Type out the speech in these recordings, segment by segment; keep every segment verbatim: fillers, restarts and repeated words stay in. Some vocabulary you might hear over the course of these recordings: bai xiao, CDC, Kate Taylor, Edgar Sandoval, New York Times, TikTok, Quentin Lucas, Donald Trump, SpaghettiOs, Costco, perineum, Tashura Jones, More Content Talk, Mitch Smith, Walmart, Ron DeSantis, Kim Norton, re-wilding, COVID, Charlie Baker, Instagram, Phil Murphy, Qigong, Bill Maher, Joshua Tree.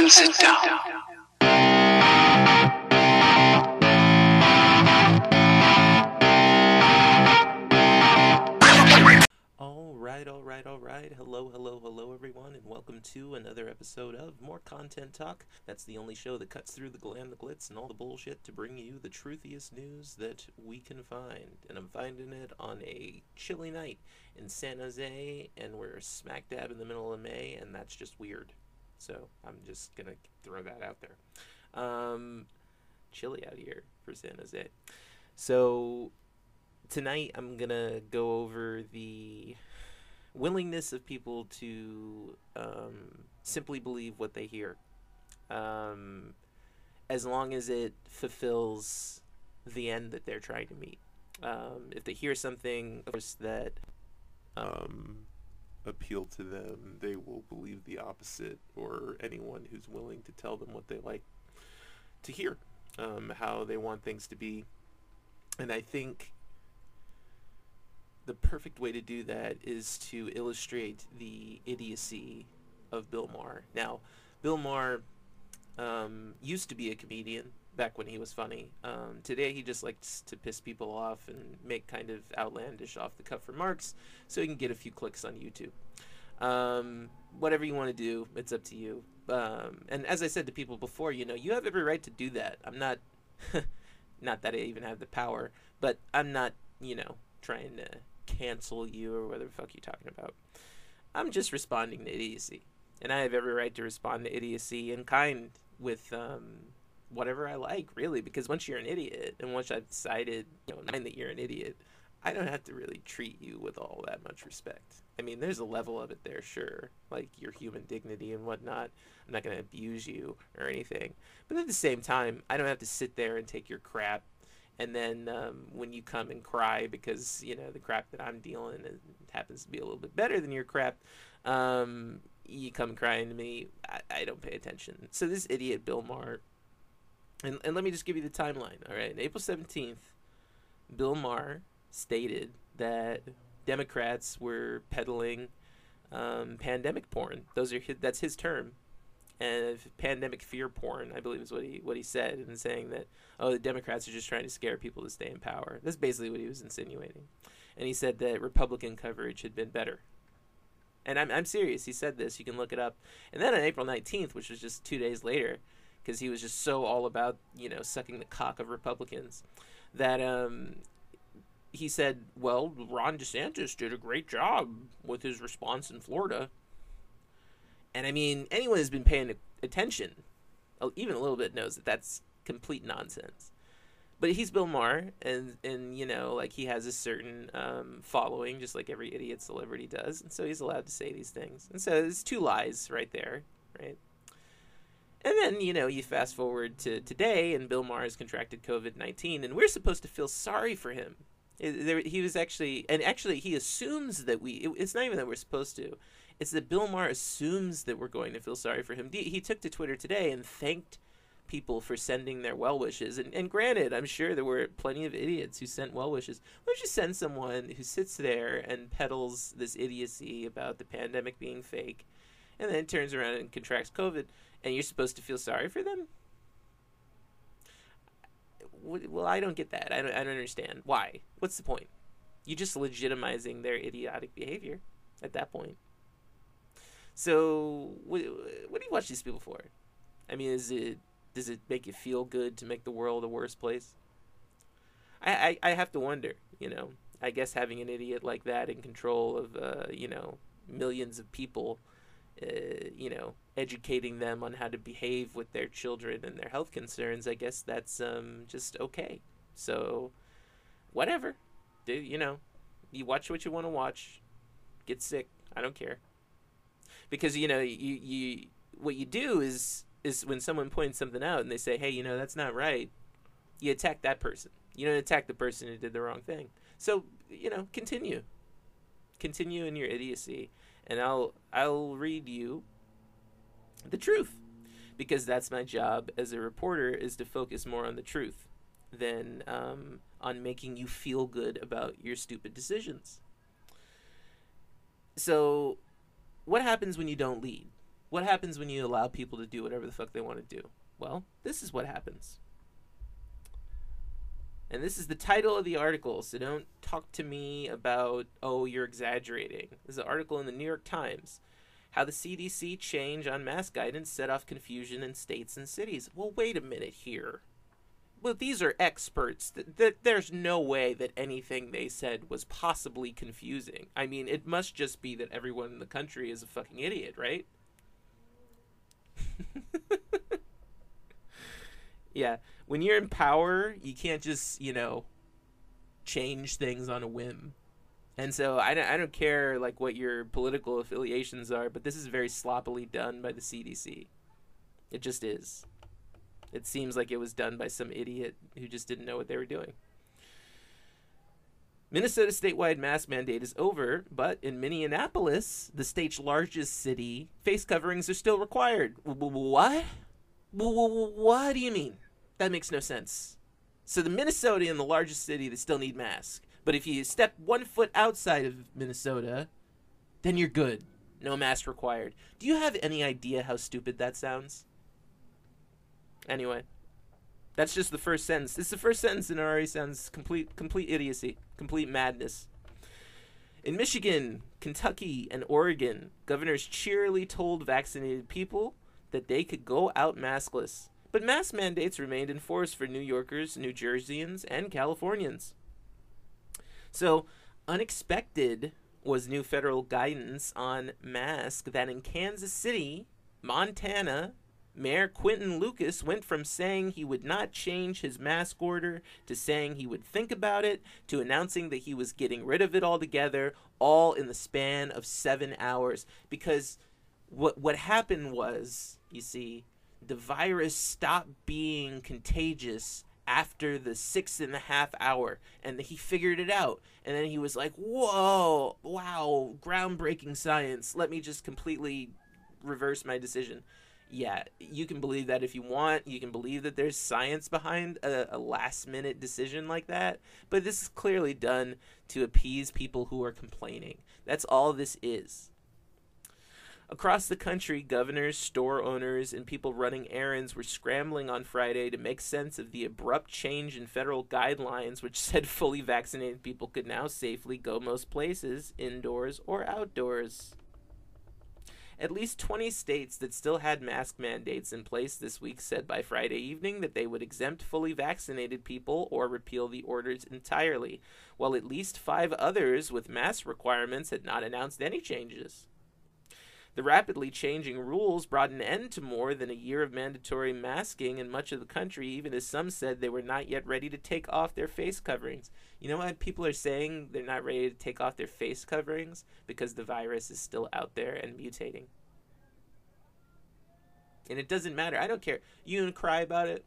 and sit down. All right, all right, all right. Hello, hello, hello, everyone, and welcome to another episode of More Content Talk. That's the only show that cuts through the glam, the glitz, and all the bullshit to bring you the truthiest news that we can find. And I'm finding it on a chilly night in San Jose, and we're smack dab in the middle of May, and that's just weird. So I'm just gonna throw that out there. Um, chilly out here for San Jose. So tonight I'm gonna go over the willingness of people to um, simply believe what they hear, um, as long as it fulfills the end that they're trying to meet. Um, if they hear something, of course, that um. appeal to them, they will believe the opposite, or anyone who's willing to tell them what they like to hear, um, how they want things to be. And I think the perfect way to do that is to illustrate the idiocy of Bill Maher. Now, Bill Maher um, used to be a comedian back when he was funny. Um, today he just likes to piss people off and make kind of outlandish off-the-cuff remarks so he can get a few clicks on YouTube. Um, whatever you want to do, it's up to you. Um, and as I said to people before, you know, you have every right to do that. I'm not, not that I even have the power, but I'm not, you know, trying to cancel you or whatever the fuck you're talking about. I'm just responding to idiocy. And I have every right to respond to idiocy in kind with, um, whatever I like, really, because once you're an idiot, and once I've decided, you know, that you're an idiot, I don't have to really treat you with all that much respect. I mean, there's a level of it there, sure, like your human dignity and whatnot. I'm not going to abuse you or anything, but at the same time, I don't have to sit there and take your crap, and then um, when you come and cry because, you know, the crap that I'm dealing with happens to be a little bit better than your crap, um, you come crying to me, I, I don't pay attention. So this idiot Bill Maher. And, and let me just give you the timeline, all right? April seventeenth, Bill Maher stated that Democrats were peddling um, pandemic porn. Those are his, that's his term, and pandemic fear porn, I believe, is what he what he said, and saying that, oh, the Democrats are just trying to scare people to stay in power. That's basically what he was insinuating. And he said that Republican coverage had been better. And I'm I'm serious. He said this. You can look it up. And then on April nineteenth, which was just two days later, because he was just so all about, you know, sucking the cock of Republicans, that um, he said, well, Ron DeSantis did a great job with his response in Florida. And, I mean, anyone who's been paying attention, even a little bit, knows that that's complete nonsense. But he's Bill Maher, and, and you know, like, he has a certain um, following, just like every idiot celebrity does, and so he's allowed to say these things. And so there's two lies right there, right? And then, you know, you fast forward to today, and Bill Maher has contracted COVID nineteen, and we're supposed to feel sorry for him. He was actually, and actually he assumes that we, it's not even that we're supposed to, it's that Bill Maher assumes that we're going to feel sorry for him. He took to Twitter today and thanked people for sending their well wishes. And, and granted, I'm sure there were plenty of idiots who sent well wishes. Why don't you send someone who sits there and peddles this idiocy about the pandemic being fake, and then turns around and contracts COVID, and you're supposed to feel sorry for them? Well, I don't get that. I don't, I don't understand. Why? What's the point? You're just legitimizing their idiotic behavior at that point. So, what, what do you watch these people for? I mean, is it does it make you feel good to make the world a worse place? I, I, I have to wonder, you know. I guess having an idiot like that in control of, uh, you know, millions of people, Uh, you know, educating them on how to behave with their children and their health concerns, I guess that's um, just okay. So, whatever. Do, you know, you watch what you want to watch. Get sick. I don't care. Because, you know, you, you what you do is, is when someone points something out and they say, hey, you know, that's not right, you attack that person. You don't attack the person who did the wrong thing. So, you know, continue. Continue in your idiocy. And I'll I'll read you the truth, because that's my job as a reporter, is to focus more on the truth than um, on making you feel good about your stupid decisions. So what happens when you don't lead? What happens when you allow people to do whatever the fuck they want to do? Well, this is what happens. And this is the title of the article, so don't talk to me about, oh, you're exaggerating. This is an article in the New York Times. How the C D C change on mask guidance set off confusion in states and cities. Well, wait a minute here. Well, these are experts. Th- th- there's no way that anything they said was possibly confusing. I mean, it must just be that everyone in the country is a fucking idiot, right? Yeah. When you're in power, you can't just, you know, change things on a whim. And so I don't, I don't care, like, what your political affiliations are, but this is very sloppily done by the C D C. It just is. It seems like it was done by some idiot who just didn't know what they were doing. Minnesota's statewide mask mandate is over, but in Minneapolis, the state's largest city, face coverings are still required. What? What do you mean? That makes no sense. So the Minnesota in the largest city, they still need masks. But if you step one foot outside of Minnesota, then you're good. No mask required. Do you have any idea how stupid that sounds? Anyway, that's just the first sentence. This is the first sentence, and it already sounds complete, complete idiocy, complete madness. In Michigan, Kentucky, and Oregon, governors cheerily told vaccinated people that they could go out maskless. But mask mandates remained in force for New Yorkers, New Jerseyans, and Californians. So, unexpected was new federal guidance on masks that in Kansas City, Montana, Mayor Quentin Lucas went from saying he would not change his mask order to saying he would think about it to announcing that he was getting rid of it altogether, all in the span of seven hours. Because what what happened was, you see, the virus stopped being contagious after the six and a half hour, and he figured it out. And then he was like, whoa, wow, groundbreaking science. Let me just completely reverse my decision. Yeah, you can believe that if you want. You can believe that there's science behind a, a last-minute decision like that. But this is clearly done to appease people who are complaining. That's all this is. Across the country, governors, store owners, and people running errands were scrambling on Friday to make sense of the abrupt change in federal guidelines, which said fully vaccinated people could now safely go most places, indoors or outdoors. At least twenty states that still had mask mandates in place this week said by Friday evening that they would exempt fully vaccinated people or repeal the orders entirely, while at least five others with mask requirements had not announced any changes. The rapidly changing rules brought an end to more than a year of mandatory masking in much of the country, even as some said they were not yet ready to take off their face coverings. You know what? People are saying they're not ready to take off their face coverings because the virus is still out there and mutating. And it doesn't matter. I don't care. You gonna cry about it?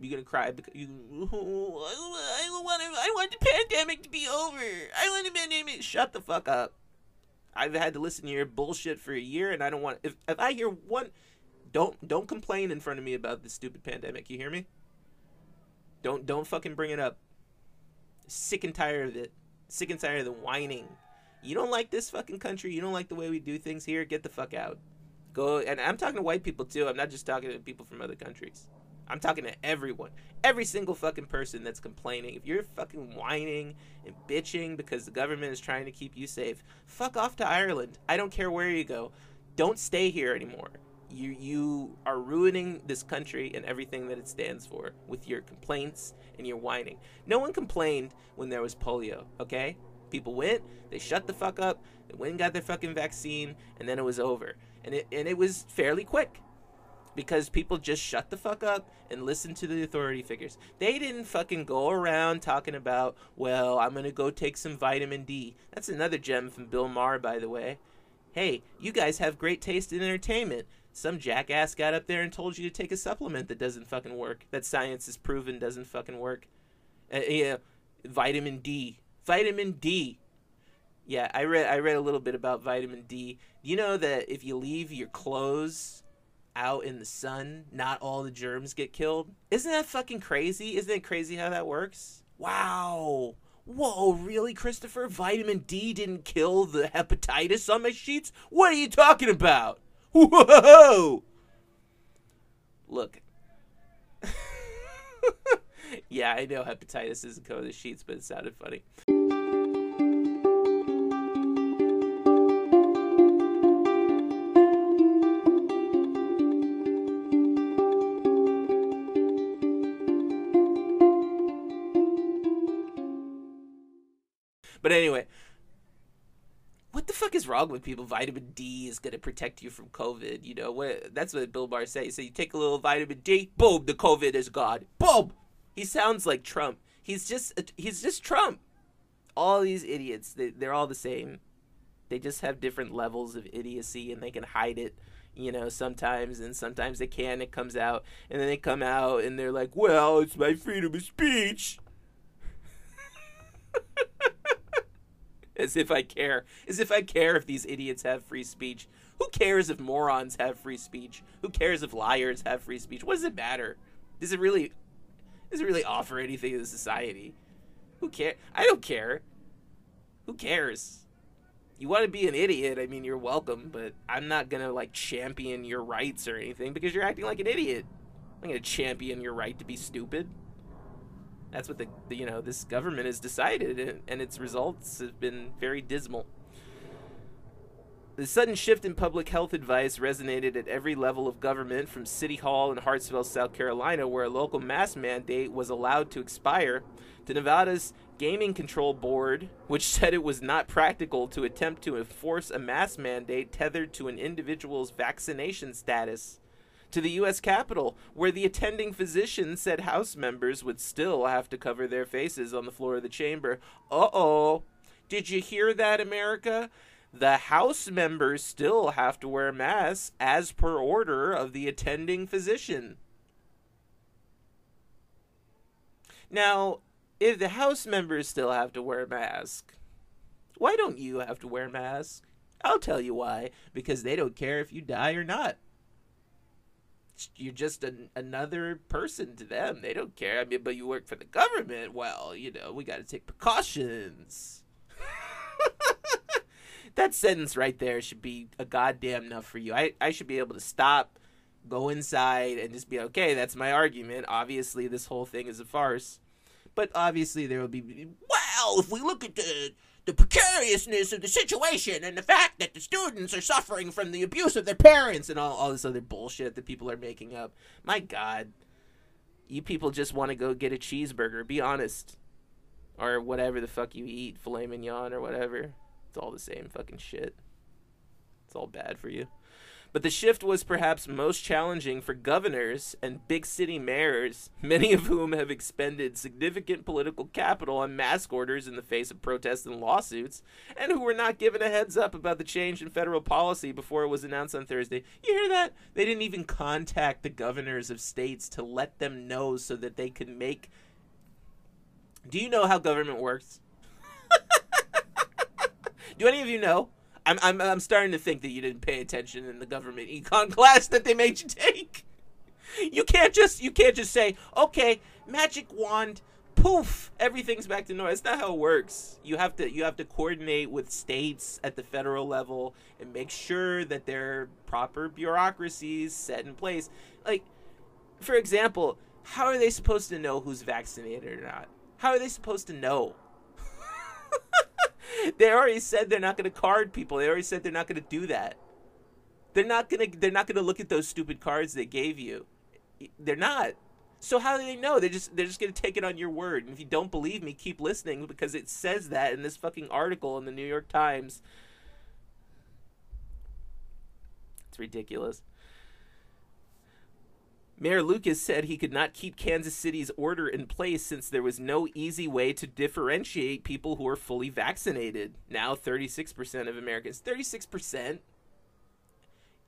You gonna cry because you? I want. I want the pandemic to be over. I want the pandemic. Shut the fuck up. I've had to listen to your bullshit for a year, and I don't want. If if I hear one, don't don't complain in front of me about this stupid pandemic. You hear me? Don't don't fucking bring it up. Sick and tired of it. Sick and tired of the whining. You don't like this fucking country. You don't like the way we do things here. Get the fuck out. Go. And I'm talking to white people too. I'm not just talking to people from other countries. I'm talking to everyone. Every single fucking person that's complaining. If you're fucking whining and bitching because the government is trying to keep you safe, fuck off to Ireland. I don't care where you go. Don't stay here anymore. You you are ruining this country and everything that it stands for with your complaints and your whining. No one complained when there was polio, okay? People went, they shut the fuck up, they went and got their fucking vaccine, and then it was over. And it and it was fairly quick. Because people just shut the fuck up and listen to the authority figures. They didn't fucking go around talking about, well, I'm going to go take some vitamin D. That's another gem from Bill Maher, by the way. Hey, you guys have great taste in entertainment. Some jackass got up there and told you to take a supplement that doesn't fucking work. That science is proven doesn't fucking work. Uh, yeah, vitamin D. Vitamin D. Yeah, I read, I read a little bit about vitamin D. You know that if you leave your clothes out in the sun, not all the germs get killed. Isn't that fucking crazy? Isn't it crazy how that works? Wow. Whoa, really, Christopher? Vitamin D didn't kill the hepatitis on my sheets? What are you talking about? Whoa! Look. Yeah, I know hepatitis isn't code of the sheets, but it sounded funny. But anyway, what the fuck is wrong with people? Vitamin D is going to protect you from COVID. You know, what? That's what Bill Maher said. He said, you take a little vitamin D, boom, the COVID is gone. Boom! He sounds like Trump. He's just he's just Trump. All these idiots, they, they're all the same. They just have different levels of idiocy, and they can hide it, you know, sometimes, and sometimes they can. It comes out, and then they come out, and they're like, well, it's my freedom of speech. As if I care. As if I care if these idiots have free speech. Who cares if morons have free speech? Who cares if liars have free speech? What does it matter? Does it really does it really offer anything to society? Who cares? I don't care. Who cares? You want to be an idiot, I mean, you're welcome, but I'm not going to, like, champion your rights or anything because you're acting like an idiot. I'm going to champion your right to be stupid. That's what the, the, you know, this government has decided, and, and its results have been very dismal. The sudden shift in public health advice resonated at every level of government, from City Hall in Hartsville, South Carolina, where a local mask mandate was allowed to expire, to Nevada's Gaming Control Board, which said it was not practical to attempt to enforce a mask mandate tethered to an individual's vaccination status. To the U S Capitol, where the attending physician said House members would still have to cover their faces on the floor of the chamber. Uh-oh. Did you hear that, America? The House members still have to wear masks as per order of the attending physician. Now, if the House members still have to wear masks, why don't you have to wear masks? I'll tell you why. Because they don't care if you die or not. You're just an, another person to them. They don't care. I mean, but you work for the government. Well, you know, we got to take precautions. That sentence right there should be a goddamn enough for you. I, I should be able to stop, go inside, and just be, okay, that's my argument. Obviously, this whole thing is a farce. But obviously, there will be, well, if we look at the... the precariousness of the situation and the fact that the students are suffering from the abuse of their parents and all, all this other bullshit that people are making up. My God, you people just want to go get a cheeseburger, be honest. Or whatever the fuck you eat, filet mignon or whatever. It's all the same fucking shit. It's all bad for you. But the shift was perhaps most challenging for governors and big city mayors, many of whom have expended significant political capital on mask orders in the face of protests and lawsuits, and who were not given a heads up about the change in federal policy before it was announced on Thursday. You hear that? They didn't even contact the governors of states to let them know so that they could make... Do you know how government works? Do any of you know? I'm I'm I'm starting to think that you didn't pay attention in the government econ class that they made you take. You can't just you can't just say, okay, magic wand, poof, everything's back to normal. That's not how it works. You have to you have to coordinate with states at the federal level and make sure that there are proper bureaucracies set in place. Like, for example, how are they supposed to know who's vaccinated or not? How are they supposed to know? They already said they're not going to card people. They already said they're not going to do that. They're not going to. They're not going to look at those stupid cards they gave you. They're not. So how do they know? They just. They're just going to take it on your word. And if you don't believe me, keep listening, because it says that in this fucking article in the New York Times. It's ridiculous. Mayor Lucas said he could not keep Kansas City's order in place since there was no easy way to differentiate people who are fully vaccinated. Now thirty-six percent of Americans. thirty-six percent?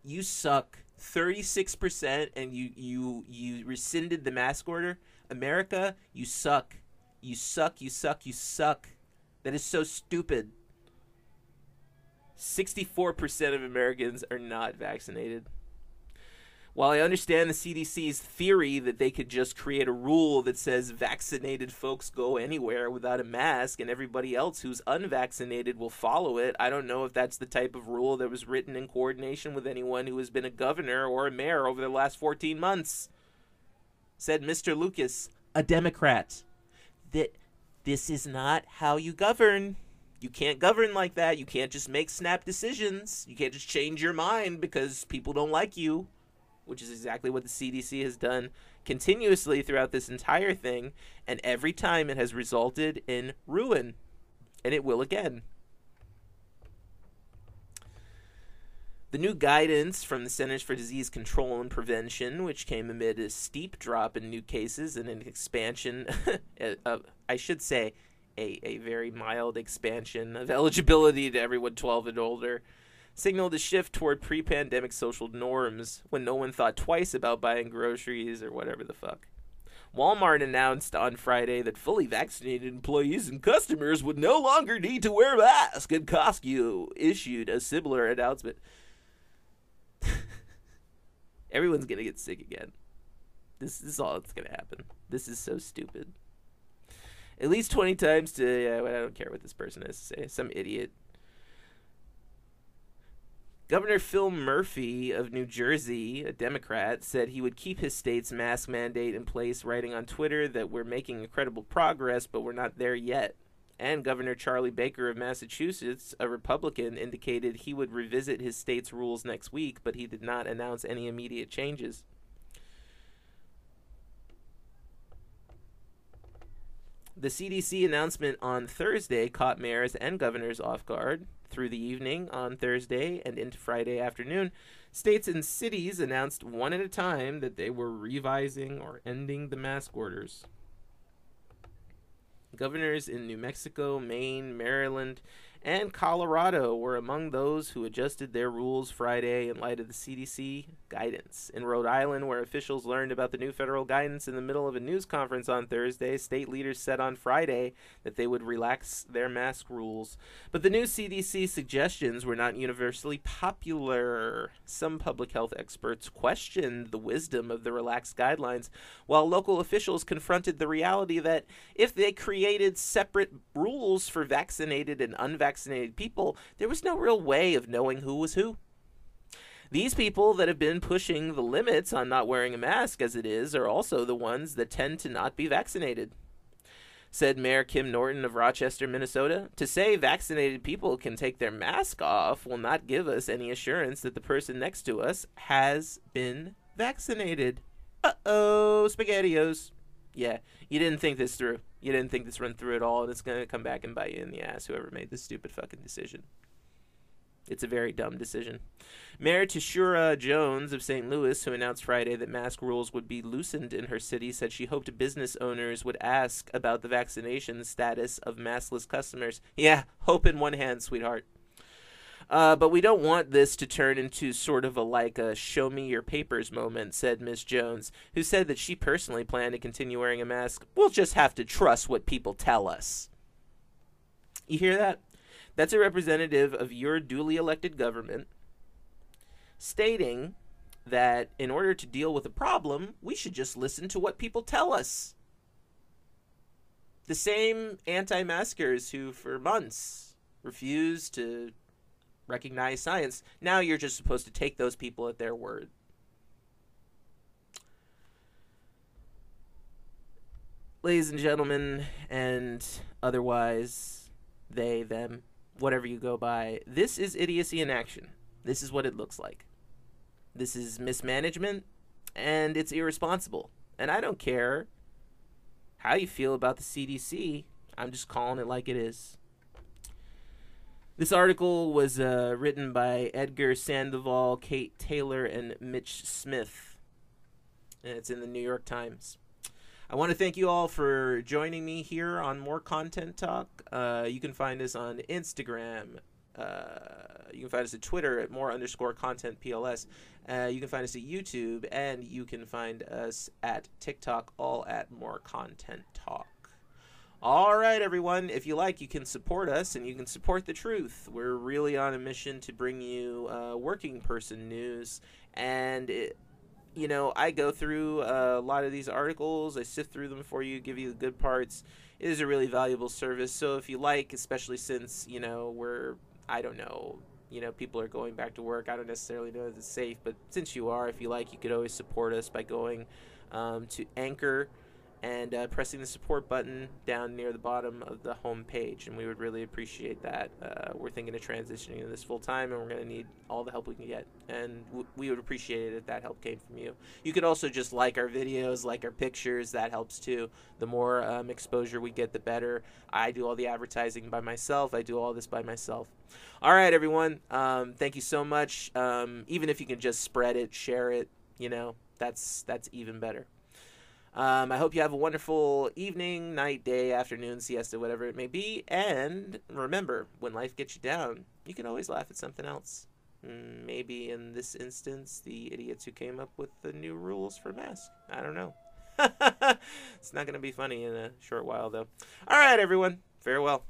You suck. thirty-six percent and you, you, you rescinded the mask order? America, you suck. You suck, you suck, you suck. That is so stupid. sixty-four percent of Americans are not vaccinated. While I understand the C D C's theory that they could just create a rule that says vaccinated folks go anywhere without a mask and everybody else who's unvaccinated will follow it, I don't know if that's the type of rule that was written in coordination with anyone who has been a governor or a mayor over the last fourteen months. Said Mister Lucas, a Democrat. That this is not how you govern. You can't govern like that. You can't just make snap decisions. You can't just change your mind because people don't like you, which is exactly what the C D C has done continuously throughout this entire thing, and every time it has resulted in ruin, and it will again. The new guidance from the Centers for Disease Control and Prevention, which came amid a steep drop in new cases and an expansion, of, I should say, a, a very mild expansion of eligibility to everyone twelve and older, signaled a shift toward pre-pandemic social norms when no one thought twice about buying groceries or whatever the fuck. Walmart announced on Friday that fully vaccinated employees and customers would no longer need to wear masks, and Costco issued a similar announcement. Everyone's going to get sick again. This, this is all that's going to happen. This is so stupid. At least twenty times to... Uh, I don't care what this person has to say. Some idiot. Governor Phil Murphy of New Jersey, a Democrat, said he would keep his state's mask mandate in place, writing on Twitter that we're making incredible progress, but we're not there yet. And Governor Charlie Baker of Massachusetts, a Republican, indicated he would revisit his state's rules next week, but he did not announce any immediate changes. The C D C announcement on Thursday caught mayors and governors off guard. Through the evening on Thursday and into Friday afternoon, states and cities announced one at a time that they were revising or ending the mask orders. Governors in New Mexico, Maine, Maryland, and Colorado were among those who adjusted their rules Friday in light of the C D C guidance. In Rhode Island, where officials learned about the new federal guidance in the middle of a news conference on Thursday, state leaders said on Friday that they would relax their mask rules. But the new C D C suggestions were not universally popular. Some public health experts questioned the wisdom of the relaxed guidelines, while local officials confronted the reality that if they created separate rules for vaccinated and unvaccinated people, there was no real way of knowing who was who. These people that have been pushing the limits on not wearing a mask as it is are also the ones that tend to not be vaccinated, said Mayor Kim Norton of Rochester, Minnesota. To say vaccinated people can take their mask off will not give us any assurance that the person next to us has been vaccinated. Uh-oh, SpaghettiOs. Yeah, you didn't think this through. You didn't think this run through at all, and it's going to come back and bite you in the ass, whoever made this stupid fucking decision. It's a very dumb decision. Mayor Tashura Jones of Saint Louis, who announced Friday that mask rules would be loosened in her city, said she hoped business owners would ask about the vaccination status of maskless customers. Yeah, hope in one hand, sweetheart. Uh, but we don't want this to turn into sort of a like a show me your papers moment, said Miss Jones, who said that she personally planned to continue wearing a mask. We'll just have to trust what people tell us. You hear that? That's a representative of your duly elected government stating that in order to deal with a problem, we should just listen to what people tell us. The same anti-maskers who for months refused to recognize science. Now you're just supposed to take those people at their word. Ladies and gentlemen, and otherwise, they, them, whatever you go by, this is idiocy in action. This is what it looks like. This is mismanagement, and it's irresponsible. And I don't care how you feel about the C D C. I'm just calling it like it is. This article was uh, written by Edgar Sandoval, Kate Taylor, and Mitch Smith, and it's in the New York Times. I want to thank you all for joining me here on More Content Talk. Uh, you can find us on Instagram. Uh, you can find us at Twitter at more underscore content P L S. Uh, you can find us at YouTube, and you can find us at TikTok, all at More Content Talk. All right, everyone, if you like, you can support us and you can support the truth. We're really on a mission to bring you uh, working person news, and it, you know, I go through a lot of these articles. I sift through them for you, give you the good parts. It is a really valuable service. So if you like, especially since, you know, we're, I don't know, you know, people are going back to work. I don't necessarily know if it's safe, but since you are, if you like, you could always support us by going um, to Anchor and uh, pressing the support button down near the bottom of the home page. And we would really appreciate that. Uh, we're thinking of transitioning to this full time, and we're going to need all the help we can get. And w- we would appreciate it if that help came from you. You could also just like our videos, like our pictures. That helps too. The more um, exposure we get, the better. I do all the advertising by myself. I do all this by myself. All right, everyone. Um, thank you so much. Um, even if you can just spread it, share it, you know, that's that's even better. Um, I hope you have a wonderful evening, night, day, afternoon, siesta, whatever it may be. And remember, when life gets you down, you can always laugh at something else. Maybe in this instance, the idiots who came up with the new rules for masks. I don't know. It's not going to be funny in a short while, though. All right, everyone. Farewell.